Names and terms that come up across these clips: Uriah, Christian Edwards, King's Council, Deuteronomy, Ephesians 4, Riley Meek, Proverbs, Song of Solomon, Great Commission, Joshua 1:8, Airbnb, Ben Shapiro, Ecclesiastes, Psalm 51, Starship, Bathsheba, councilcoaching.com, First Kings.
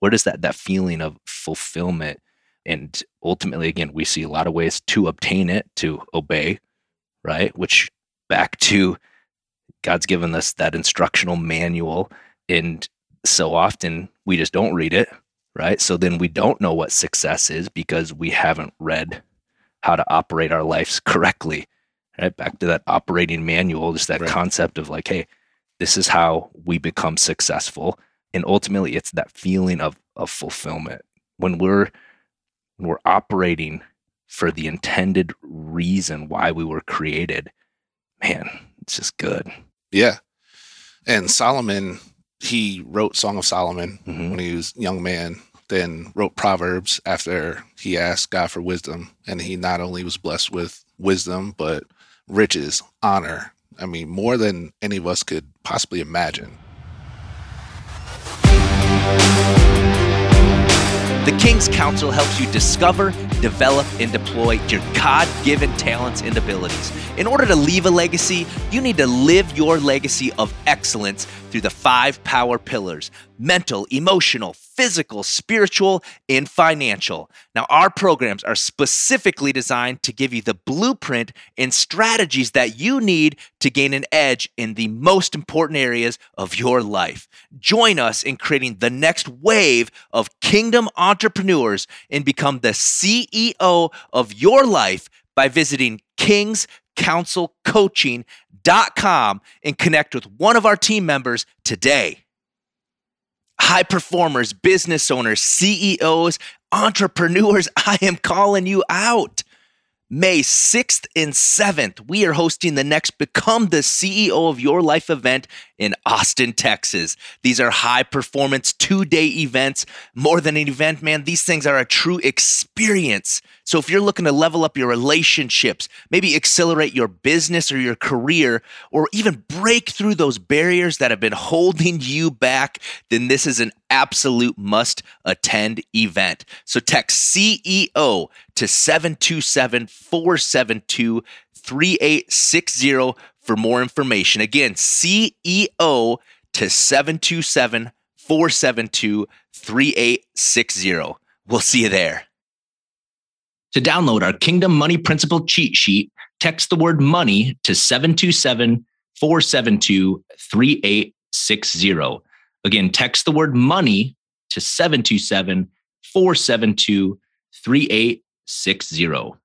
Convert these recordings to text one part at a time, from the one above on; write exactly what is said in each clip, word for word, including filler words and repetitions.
What is that, that feeling of fulfillment? And ultimately, again, we see a lot of ways to obtain it, to obey, right? Which back to God's given us that instructional manual, and so often we just don't read it, right? So then we don't know what success is because we haven't read how to operate our lives correctly, right? Back to that operating manual, just that right. concept of like, hey, this is how we become successful. And ultimately, it's that feeling of of fulfillment. When we're when we're operating for the intended reason why we were created, man, it's just good. Yeah. And Solomon, he wrote Song of Solomon mm-hmm. when he was a young man, then wrote Proverbs after he asked God for wisdom. And he not only was blessed with wisdom, but riches, honor. I mean, more than any of us could possibly imagine. The King's Council helps you discover, develop, and deploy your God-given talents and abilities. In order to leave a legacy, you need to live your legacy of excellence through the five power pillars: mental, emotional, physical, spiritual, and financial. Now, our programs are specifically designed to give you the blueprint and strategies that you need to gain an edge in the most important areas of your life. Join us in creating the next wave of kingdom entrepreneurs and become the C E O of your life by visiting kings council coaching dot com and connect with one of our team members today. High performers, business owners, C E Os, entrepreneurs, I am calling you out. May sixth and seventh, we are hosting the next Become the C E O of Your Life event in Austin, Texas. These are high-performance two-day events. More than an event, man, these things are a true experience. So if you're looking to level up your relationships, maybe accelerate your business or your career, or even break through those barriers that have been holding you back, then this is an absolute must-attend event. So text C E O to seven two seven, four seven two, three eight six zero for more information. Again, C E O to seven two seven, four seven two, three eight six zero. We'll see you there. To download our Kingdom Money Principle cheat sheet, text the word money to seven two seven, four seven two, three eight six zero. Again, text the word money to seven two seven, four seven two, three eight six zero.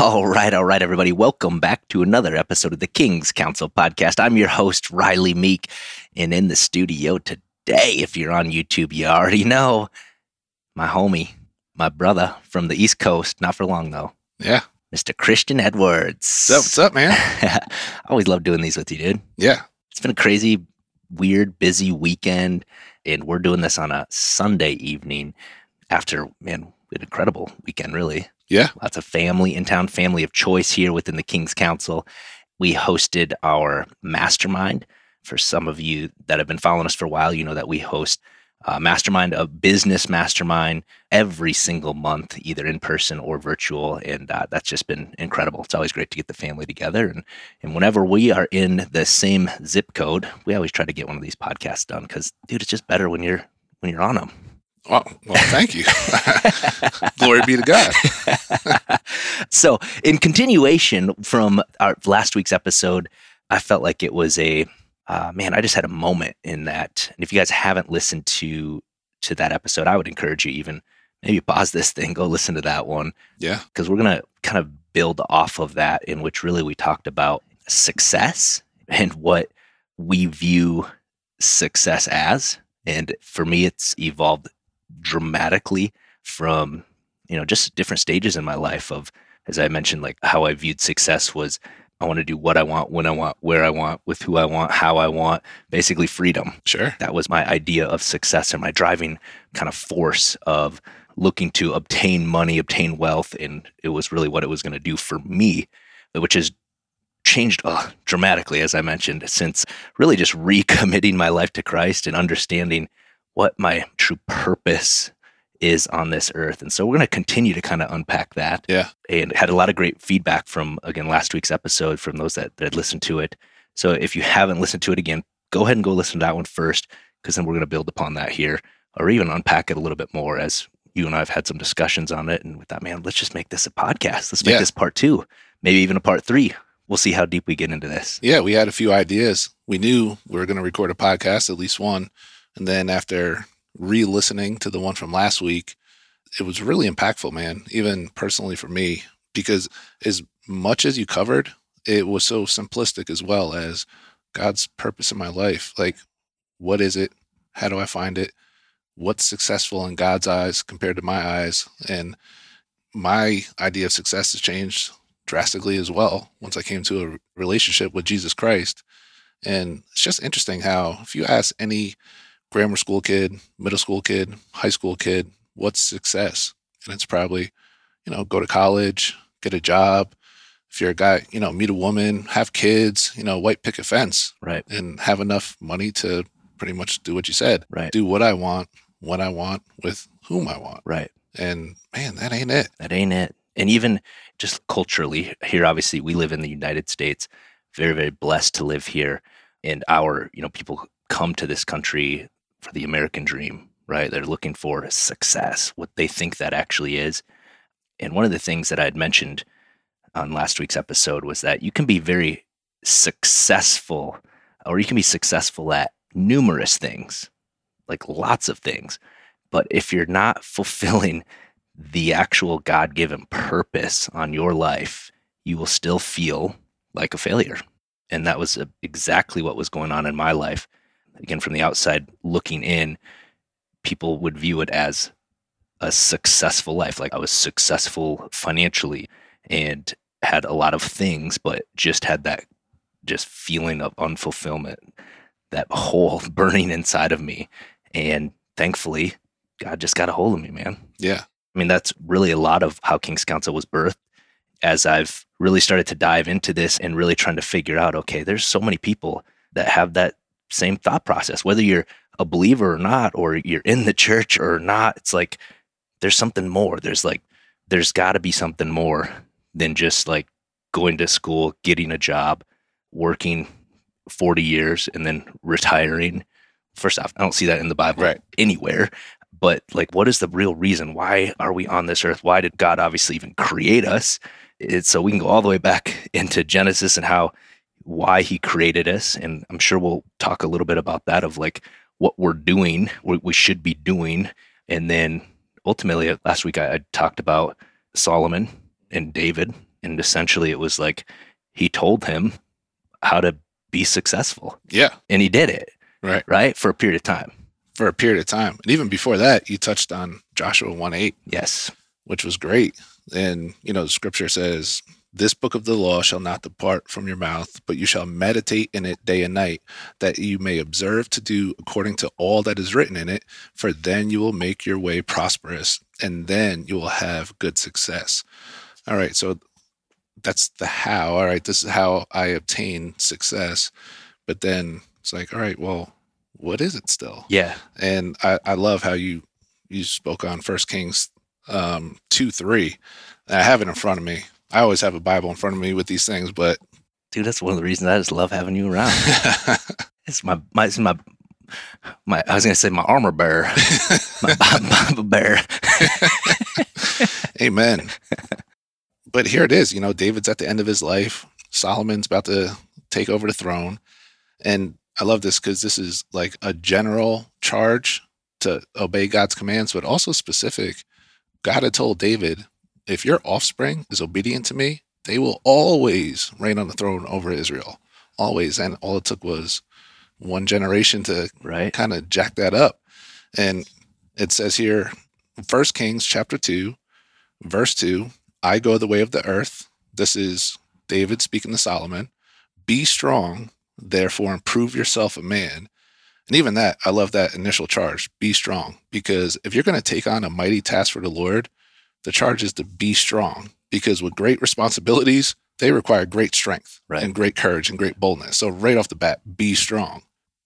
All right, all right, everybody. Welcome back to another episode of the King's Council podcast. I'm your host, Riley Meek, and in the studio today, if you're on YouTube, you already know my homie, my brother from the East Coast, not for long though. Yeah. Mister Christian Edwards. What's up, what's up man? I always love doing these with you, dude. Yeah. It's been a crazy, weird, busy weekend, and we're doing this on a Sunday evening after, man, an incredible weekend, really. Yeah. Lots of family in town, family of choice here within the King's Council. We hosted our mastermind. For some of you that have been following us for a while, you know that we host Uh, mastermind, a business mastermind every single month, either in person or virtual. And uh, that's just been incredible. It's always great to get the family together. And and whenever we are in the same zip code, we always try to get one of these podcasts done because, dude, it's just better when you're when you're on them. Well, well thank you. Glory be to God. So in continuation from our last week's episode, I felt like it was a Uh, man, I just had a moment in that. And if you guys haven't listened to to that episode, I would encourage you even maybe pause this thing, go listen to that one. Yeah. Because we're going to kind of build off of that, in which really we talked about success and what we view success as. And for me, it's evolved dramatically from, you know, just different stages in my life of, as I mentioned, like how I viewed success was I want to do what I want, when I want, where I want, with who I want, how I want, basically freedom. Sure. That was my idea of success and my driving kind of force of looking to obtain money, obtain wealth. And it was really what it was going to do for me, which has changed uh, dramatically, as I mentioned, since really just recommitting my life to Christ and understanding what my true purpose is on this earth. And so we're going to continue to kind of unpack that. Yeah. And had a lot of great feedback from, again, last week's episode from those that, that listened to it. So if you haven't listened to it again, go ahead and go listen to that one first, because then we're going to build upon that here or even unpack it a little bit more, as you and I have had some discussions on it. And we thought, man, let's just make this a podcast. Let's make yeah. this part two, maybe even a part three. We'll see how deep we get into this. Yeah, we had a few ideas. We knew we were going to record a podcast, at least one. And then after re-listening to the one from last week, it was really impactful, man, even personally for me, because as much as you covered, it was so simplistic as well as God's purpose in my life. Like, what is it? How do I find it? What's successful in God's eyes compared to my eyes? And my idea of success has changed drastically as well once I came to a relationship with Jesus Christ. And it's just interesting how if you ask any grammar school kid, middle school kid, high school kid, what's success? And it's probably, you know, go to college, get a job. If you're a guy, you know, meet a woman, have kids, you know, white picket fence. Right. And have enough money to pretty much do what you said. Right. Do what I want, when I want, with whom I want. Right. And man, that ain't it. That ain't it. And even just culturally here, obviously we live in the United States, very, very blessed to live here. And our, you know, people come to this country for the American dream, right? They're looking for success, what they think that actually is. And one of the things that I had mentioned on last week's episode was that you can be very successful, or you can be successful at numerous things, like lots of things. But if you're not fulfilling the actual God-given purpose on your life, you will still feel like a failure. And that was exactly what was going on in my life. Again, from the outside looking in, people would view it as a successful life. Like I was successful financially and had a lot of things, but just had that just feeling of unfulfillment, that hole burning inside of me. And thankfully, God just got a hold of me, man. Yeah. I mean, that's really a lot of how King's Council was birthed. As I've really started to dive into this and really trying to figure out, okay, there's so many people that have that same thought process, whether you're a believer or not, or you're in the church or not. It's like, there's something more. There's like, there's gotta be something more than just like going to school, getting a job, working forty years and then retiring. First off, I don't see that in the Bible right. anywhere, but like, what is the real reason? Why are we on this earth? Why did God obviously even create us? It's so we can go all the way back into Genesis and how, why he created us. And I'm sure we'll talk a little bit about that, of like what we're doing, what we should be doing. And then ultimately last week I, I talked about Solomon and David. And essentially it was like, he told him how to be successful. Yeah. And he did it. Right. Right. For a period of time. For a period of time. And even before that, you touched on Joshua one eight. Yes. Which was great. And, you know, the scripture says, this book of the law shall not depart from your mouth, but you shall meditate in it day and night, that you may observe to do according to all that is written in it, for then you will make your way prosperous, and then you will have good success. All right, so that's the how. All right, this is how I obtain success. But then it's like, all right, well, what is it still? Yeah. And I, I love how you you spoke on First Kings um, two three. I have it in front of me. I always have a Bible in front of me with these things, but dude, that's one of the reasons I just love having you around. It's my, my, it's my, my, I was going to say my armor bearer, my Bible bearer. Amen. But here it is, you know, David's at the end of his life. Solomon's about to take over the throne. And I love this because this is like a general charge to obey God's commands, but also specific. God had told David, if your offspring is obedient to me, they will always reign on the throne over Israel. Always. And all it took was one generation to right. kind of jack that up. And it says here, First Kings chapter two, verse two, I go the way of the earth. This is David speaking to Solomon. Be strong, therefore, and prove yourself a man. And even that, I love that initial charge, be strong. Because if you're going to take on a mighty task for the Lord, the charge is to be strong, because with great responsibilities, they require great strength right. and great courage and great boldness. So right off the bat, be strong.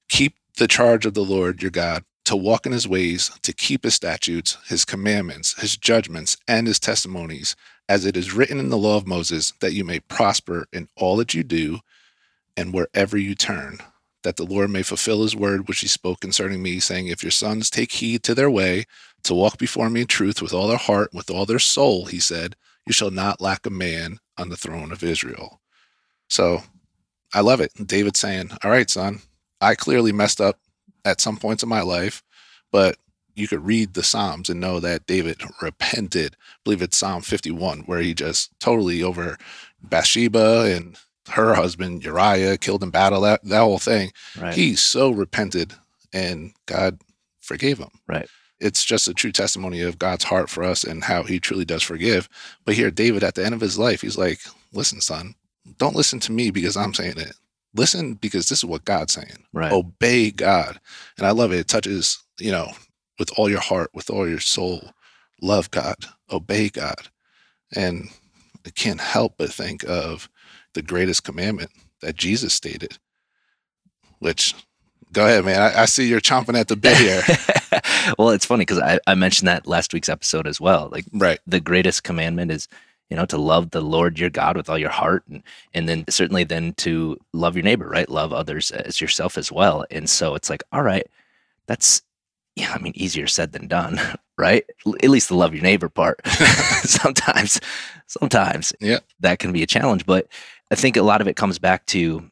Keep the charge of the Lord your God, to walk in his ways, to keep his statutes, his commandments, his judgments, and his testimonies, as it is written in the law of Moses, that you may prosper in all that you do and wherever you turn, that the Lord may fulfill his word, which he spoke concerning me, saying, if your sons take heed to their way, to walk before me in truth with all their heart, with all their soul, he said, you shall not lack a man on the throne of Israel. So I love it. David's saying, all right, son, I clearly messed up at some points in my life, but you could read the Psalms and know that David repented. I believe it's Psalm fifty-one, where he just totally over Bathsheba and her husband, Uriah, killed in battle, that, that whole thing. Right. He so repented, and God forgave him. Right. It's just a true testimony of God's heart for us and how he truly does forgive. But here, David, at the end of his life, he's like, listen, son, don't listen to me because I'm saying it. Listen because this is what God's saying. Right. Obey God. And I love it. It touches, you know, with all your heart, with all your soul, love God, obey God. And I can't help but think of the greatest commandment that Jesus stated, which, go ahead, man. I, I see you're chomping at the bit here. Well, it's funny because I, I mentioned that last week's episode as well. Like, right. The greatest commandment is, you know, to love the Lord your God with all your heart, and and then certainly then to love your neighbor, right? Love others as yourself as well. And so it's like, all right, that's, yeah, I mean, easier said than done, right? At least the love your neighbor part. sometimes, sometimes yeah. that can be a challenge. But I think a lot of it comes back to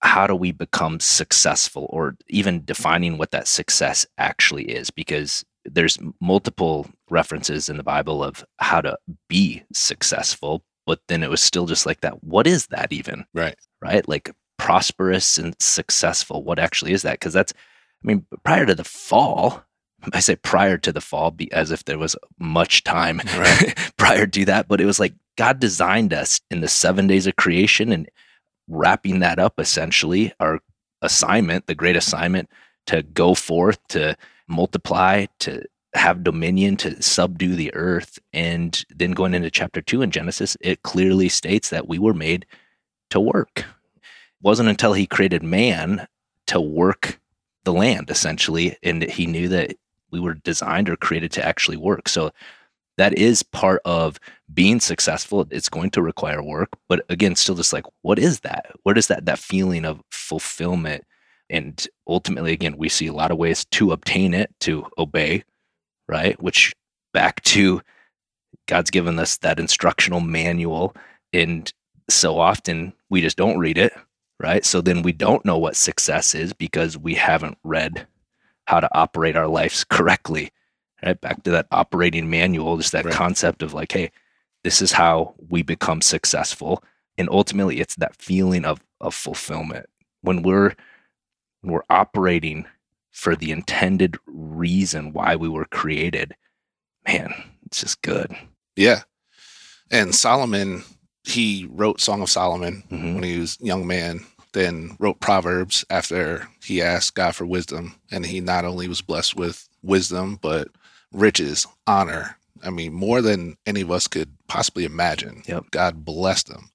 how do we become successful, or even defining what that success actually is, because there's multiple references in the Bible of how to be successful, but then it was still just like that. What is that even? Right. Right? Like prosperous and successful. What actually is that? Because that's, I mean, prior to the fall, I say prior to the fall, be as if there was much time right. prior to that, but it was like God designed us in the seven days of creation, and wrapping that up, essentially, our assignment, the great assignment to go forth, to multiply, to have dominion, to subdue the earth. And then going into chapter two in Genesis, it clearly states that we were made to work. It wasn't until he created man to work the land, essentially, and he knew that we were designed or created to actually work. So that is part of being successful. It's going to require work, but again, still just like, what is that? What is that that feeling of fulfillment? And ultimately, again, we see a lot of ways to obtain it, to obey, right? Which back to God's given us that instructional manual, and so often we just don't read it. Right. So then we don't know what success is because we haven't read how to operate our lives correctly. Right. Back to that operating manual, just that right. concept of like, hey, this is how we become successful. And ultimately it's that feeling of of fulfillment. When we're when we're operating for the intended reason why we were created, man, it's just good. Yeah. And Solomon, he wrote Song of Solomon mm-hmm. when he was a young man, then wrote Proverbs after he asked God for wisdom. And he not only was blessed with wisdom, but riches, honor. I mean, more than any of us could possibly imagine. Yep. God blessed him.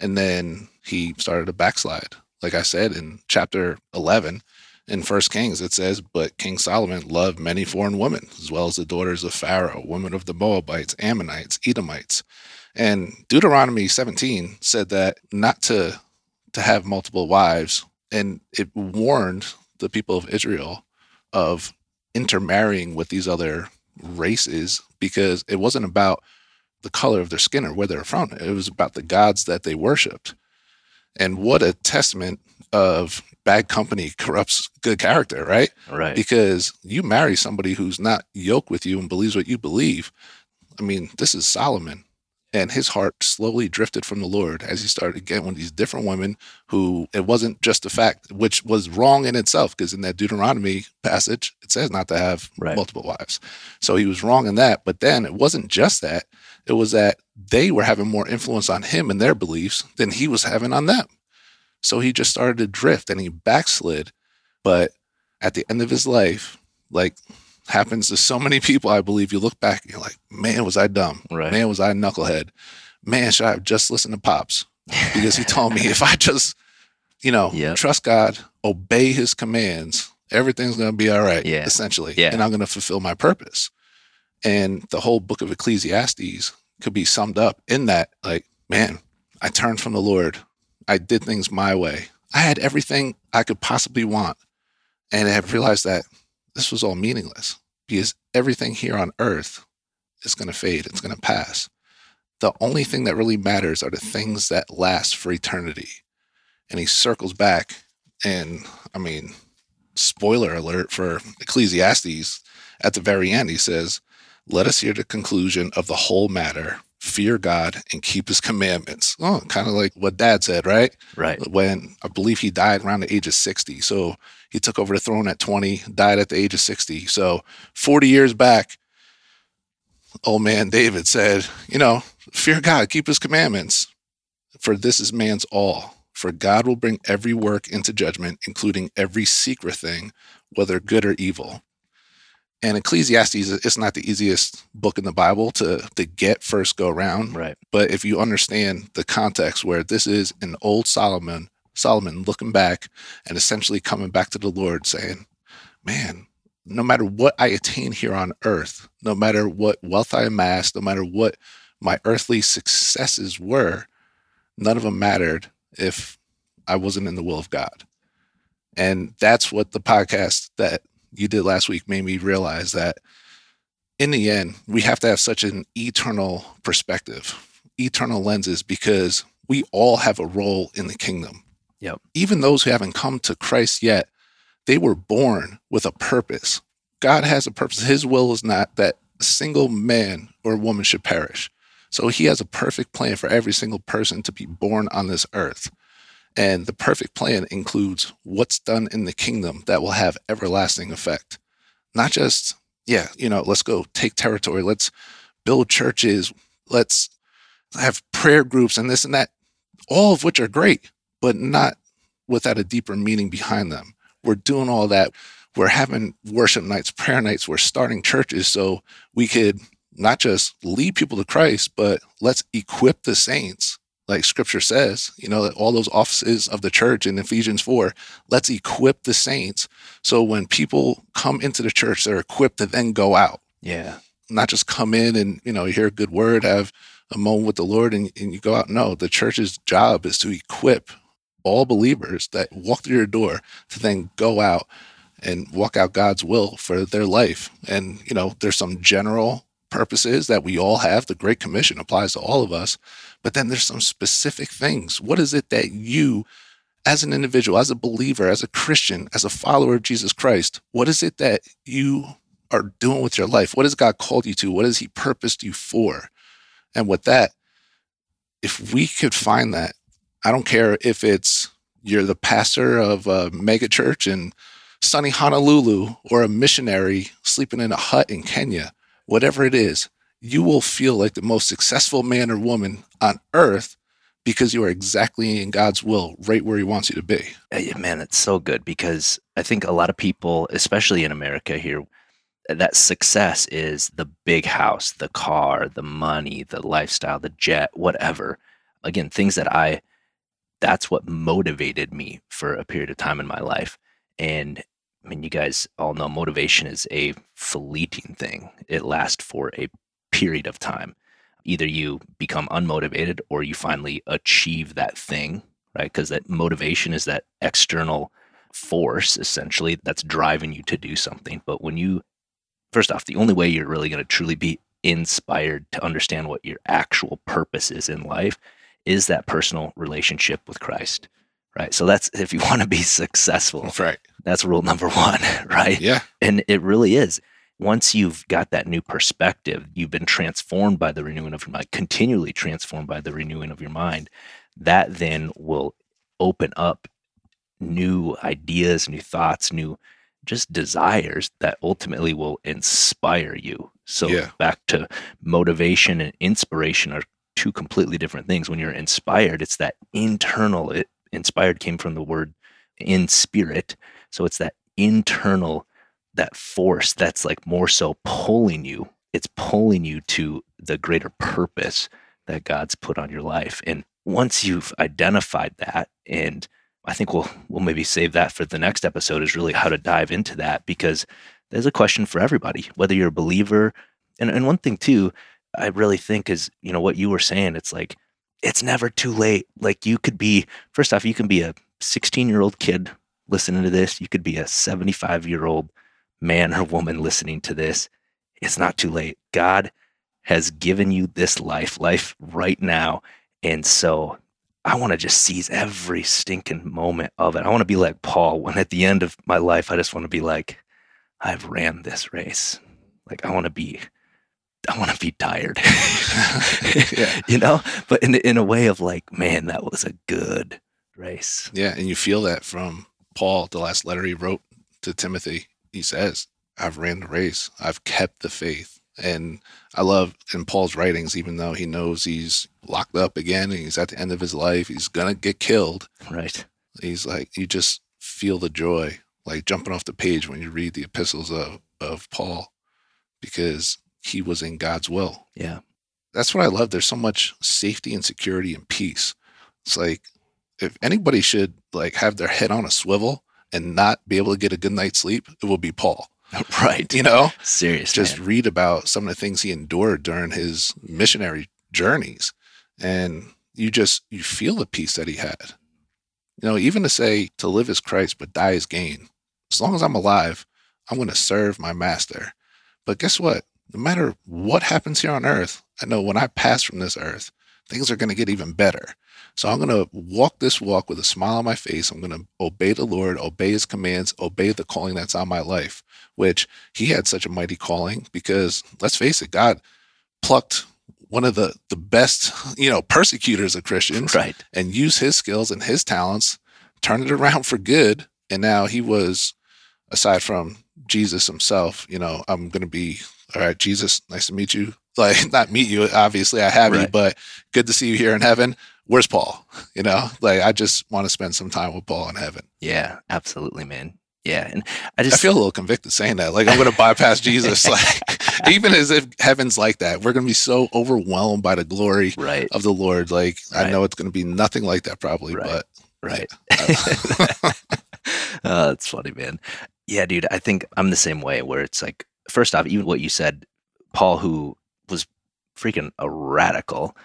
And then he started to backslide. Like I said, in chapter eleven in First Kings, it says, but King Solomon loved many foreign women, as well as the daughters of Pharaoh, women of the Moabites, Ammonites, Edomites. And Deuteronomy seventeen said that not to to have multiple wives, and it warned the people of Israel of intermarrying with these other races because it wasn't about the color of their skin or where they were from. It was about the gods that they worshipped. And what a testament of bad company corrupts good character, right? Right. Because you marry somebody who's not yoked with you and believes what you believe. I mean, this is Solomon. And his heart slowly drifted from the Lord as he started to get one of these different women who it wasn't just a fact, which was wrong in itself, because in that Deuteronomy passage, it says not to have right. multiple wives. So he was wrong in that. But then it wasn't just that. It was that they were having more influence on him and their beliefs than he was having on them. So he just started to drift and he backslid. But at the end of his life, like... happens to so many people, I believe, you look back and you're like, man, was I dumb? Right. Man, was I a knucklehead? Man, should I have just listened to Pops? Because he told me if I just, you know, yep. trust God, obey his commands, everything's going to be all right, yeah. essentially. Yeah. And I'm going to fulfill my purpose. And the whole book of Ecclesiastes could be summed up in that, like, man, I turned from the Lord. I did things my way. I had everything I could possibly want, and I have realized that this was all meaningless because everything here on earth is going to fade. It's going to pass. The only thing that really matters are the things that last for eternity. And he circles back, and I mean, spoiler alert for Ecclesiastes, at the very end, he says, let us hear the conclusion of the whole matter. Fear God and keep his commandments. Oh, kind of like what Dad said, right? Right. When I believe he died around the age of sixty. So he took over the throne at twenty, died at the age of sixty. So forty years back, old man David said, you know, fear God, keep his commandments, for this is man's all. For God will bring every work into judgment, including every secret thing, whether good or evil. And Ecclesiastes, it's not the easiest book in the Bible to, to get first go around. Right. But if you understand the context where this is an old Solomon, Solomon looking back and essentially coming back to the Lord saying, man, no matter what I attain here on earth, no matter what wealth I amassed, no matter what my earthly successes were, none of them mattered if I wasn't in the will of God. And that's what the podcast that you did last week made me realize, that in the end, we have to have such an eternal perspective, eternal lenses, because we all have a role in the kingdom. Yep. Even those who haven't come to Christ yet, they were born with a purpose. God has a purpose. His will is not that a single man or woman should perish. So he has a perfect plan for every single person to be born on this earth. And the perfect plan includes what's done in the kingdom that will have everlasting effect. Not just, yeah, you know, let's go take territory. Let's build churches. Let's have prayer groups and this and that, all of which are great, but not without a deeper meaning behind them. We're doing all that. We're having worship nights, prayer nights. We're starting churches so we could not just lead people to Christ, but let's equip the saints. Like scripture says, you know, that all those offices of the church in Ephesians four, let's equip the saints. So when people come into the church, they're equipped to then go out. Yeah. Not just come in and, you know, hear a good word, have a moment with the Lord and, and you go out. No, the church's job is to equip all believers that walk through your door to then go out and walk out God's will for their life. And, you know, there's some general purposes that we all have. The Great Commission applies to all of us. But then there's some specific things. What is it that you, as an individual, as a believer, as a Christian, as a follower of Jesus Christ, what is it that you are doing with your life? What has God called you to? What has he purposed you for? And with that, if we could find that, I don't care if it's you're the pastor of a mega church in sunny Honolulu or a missionary sleeping in a hut in Kenya, whatever it is, you will feel like the most successful man or woman on earth because you are exactly in God's will, right where he wants you to be. Man, that's so good, because I think a lot of people, especially in America here, that success is the big house, the car, the money, the lifestyle, the jet, whatever. Again, things that I, that's what motivated me for a period of time in my life. And I mean, you guys all know motivation is a fleeting thing. It lasts for a period of time. Either you become unmotivated or you finally achieve that thing, right? Because that motivation is that external force, essentially, that's driving you to do something. But when you, first off, the only way you're really going to truly be inspired to understand what your actual purpose is in life is that personal relationship with Christ, right? So that's, if you want to be successful, that's right. That's rule number one, right? Yeah. And it really is. Once you've got that new perspective, you've been transformed by the renewing of your mind, continually transformed by the renewing of your mind, that then will open up new ideas, new thoughts, new just desires that ultimately will inspire you. So yeah. Back to motivation and inspiration are two completely different things. When you're inspired, it's that internal, it, inspired came from the word in spirit. So it's that internal, that force that's like more so pulling you. It's pulling you to the greater purpose that God's put on your life. And once you've identified that, and I think we'll we'll maybe save that for the next episode, is really how to dive into that, because there's a question for everybody, whether you're a believer. And, and one thing too, I really think is, you know, what you were saying, it's like, it's never too late. Like you could be, first off, you can be a sixteen-year-old kid listening to this. You could be a seventy-five-year-old man or woman listening to this. It's not too late. God has given you this life, life right now. And so I want to just seize every stinking moment of it. I want to be like Paul, when at the end of my life, I just want to be like, I've ran this race. Like, I want to be, I want to be tired, yeah. you know, but in in a way of like, man, that was a good race. Yeah. And you feel that from Paul, the last letter he wrote to Timothy. He says, I've ran the race. I've kept the faith. And I love in Paul's writings, even though he knows he's locked up again and he's at the end of his life, he's going to get killed. Right. He's like, you just feel the joy, like jumping off the page when you read the epistles of, of Paul, because he was in God's will. Yeah. That's what I love. There's so much safety and security and peace. It's like, if anybody should like have their head on a swivel and not be able to get a good night's sleep, it will be Paul. Right. You know, serious. Just man. Read about some of the things he endured during his missionary journeys. And you just, you feel the peace that he had. You know, even to say to live is Christ, but die is gain. As long as I'm alive, I'm going to serve my master. But guess what? No matter what happens here on earth, I know when I pass from this earth, things are going to get even better. So I'm going to walk this walk with a smile on my face. I'm going to obey the Lord, obey his commands, obey the calling that's on my life, which he had such a mighty calling because, let's face it, God plucked one of the, the best, you know, persecutors of Christians, right, and used his skills and his talents, turned it around for good. And now he was, aside from Jesus himself, you know, I'm going to be, all right, Jesus, nice to meet you. Like, not meet you, obviously I have right. you, but good to see you here in heaven. Where's Paul? You know, like, I just want to spend some time with Paul in heaven. Yeah, absolutely, man. Yeah. And I just I feel a little convicted saying that. Like, I'm going to bypass Jesus. Like, even as if heaven's like that, we're going to be so overwhelmed by the glory right. of the Lord. Like, right. I know it's going to be nothing like that probably, right. but. Right. Yeah. Oh, that's funny, man. Yeah, dude, I think I'm the same way where it's like, first off, even what you said, Paul, who was freaking a radical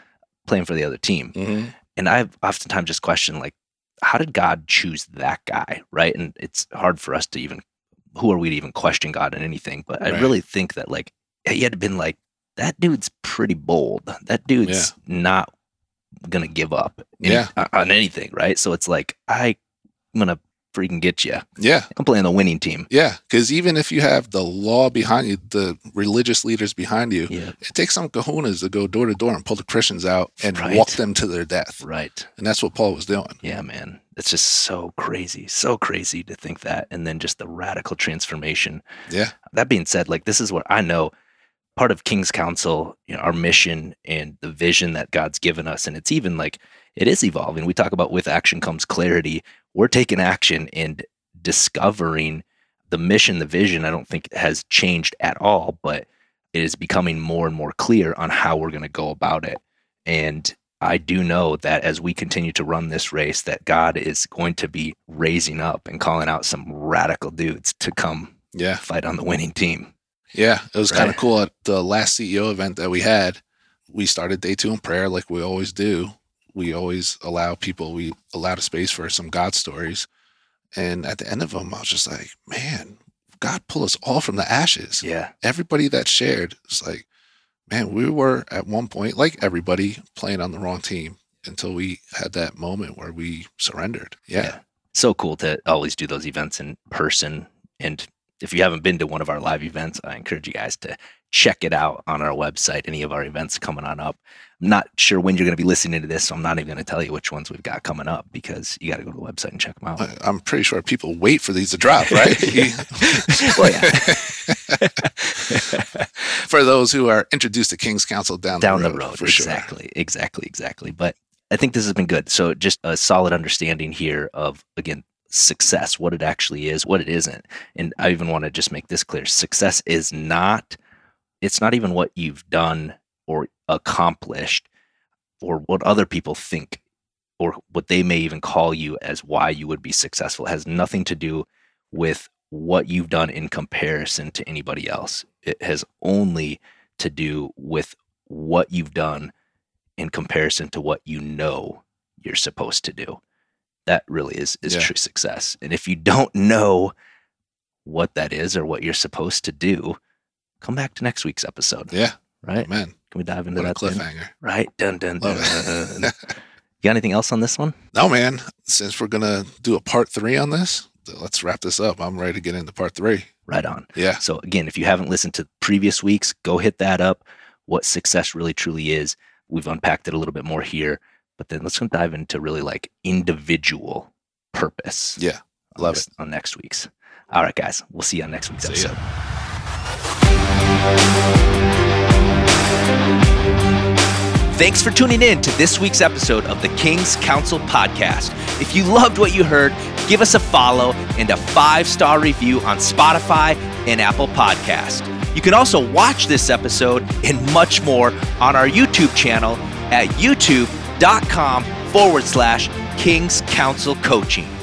playing for the other team. Mm-hmm. And I've oftentimes just questioned, like, how did God choose that guy, right? And it's hard for us to even, who are we to even question God in anything? But right. I really think that, like, he had been like, that dude's pretty bold. That dude's yeah. not going to give up any, yeah. on anything, right? So it's like, I'm going to freaking get you. Yeah. I'm playing the winning team. Yeah. Because even if you have the law behind you, the religious leaders behind you, yeah. it takes some kahunas to go door to door and pull the Christians out and right. walk them to their death. Right. And that's what Paul was doing. Yeah, man. It's just so crazy, so crazy to think that. And then just the radical transformation. Yeah. That being said, like, this is what I know. Part of King's Council, you know, our mission and the vision that God's given us. And it's even like, it is evolving. We talk about with action comes clarity. We're taking action and discovering the mission, the vision, I don't think has changed at all, but it is becoming more and more clear on how we're going to go about it. And I do know that as we continue to run this race, that God is going to be raising up and calling out some radical dudes to come yeah. fight on the winning team. Yeah, it was right. kind of cool. At the last C E O event that we had, we started day two in prayer like we always do. We always allow people, we allowed a space for some God stories. And at the end of them, I was just like, man, God pulled us all from the ashes. Yeah. Everybody that shared, it's like, man, we were at one point, like everybody, playing on the wrong team until we had that moment where we surrendered. Yeah. yeah. So cool to always do those events in person. And if you haven't been to one of our live events, I encourage you guys to check it out on our website, any of our events coming on up. I'm not sure when you're going to be listening to this, so I'm not even going to tell you which ones we've got coming up because you got to go to the website and check them out. I'm pretty sure people wait for these to drop, right? Well, yeah. For those who are introduced to King's Council down, down the road. Down the road, for exactly, sure. exactly, exactly. But I think this has been good. So just a solid understanding here of, again, success, what it actually is, what it isn't. And I even want to just make this clear. Success is not, it's not even what you've done or accomplished or what other people think or what they may even call you as why you would be successful. It has nothing to do with what you've done in comparison to anybody else. It has only to do with what you've done in comparison to what you know you're supposed to do. That really is is yeah. true success. And if you don't know what that is or what you're supposed to do, come back to next week's episode. Yeah. Right? Man. Can we dive into what that? A cliffhanger. Then? Right? Dun, dun, dun. dun. You got anything else on this one? No, man. Since we're going to do a part three on this, let's wrap this up. I'm ready to get into part three. Right on. Yeah. So again, if you haven't listened to previous weeks, go hit that up. What success really truly is. We've unpacked it a little bit more here, but then let's dive into really like individual purpose. Yeah. Love this, it. On next week's. All right, guys. We'll see you on next week's see episode. Thanks for tuning in to this week's episode of the King's Council podcast. If you loved what you heard, give us a follow and a five-star review on Spotify and Apple Podcasts. You can also watch this episode and much more on our YouTube channel at youtube.com forward slash King's Council Coaching.